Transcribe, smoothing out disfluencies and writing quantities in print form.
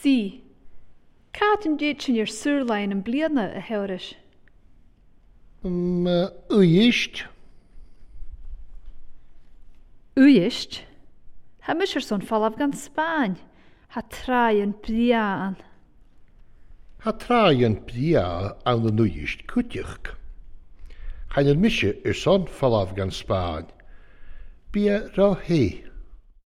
See, Cat and Jitch in your surline and bleeding out the hellish. Uisht. Uisht? Ha Misherson fall Afghan Spain. Ha traen prian. Ha traen prian aan de uisht kutjik. Hainer Misher son fall Afghan Spain. Bia rohe.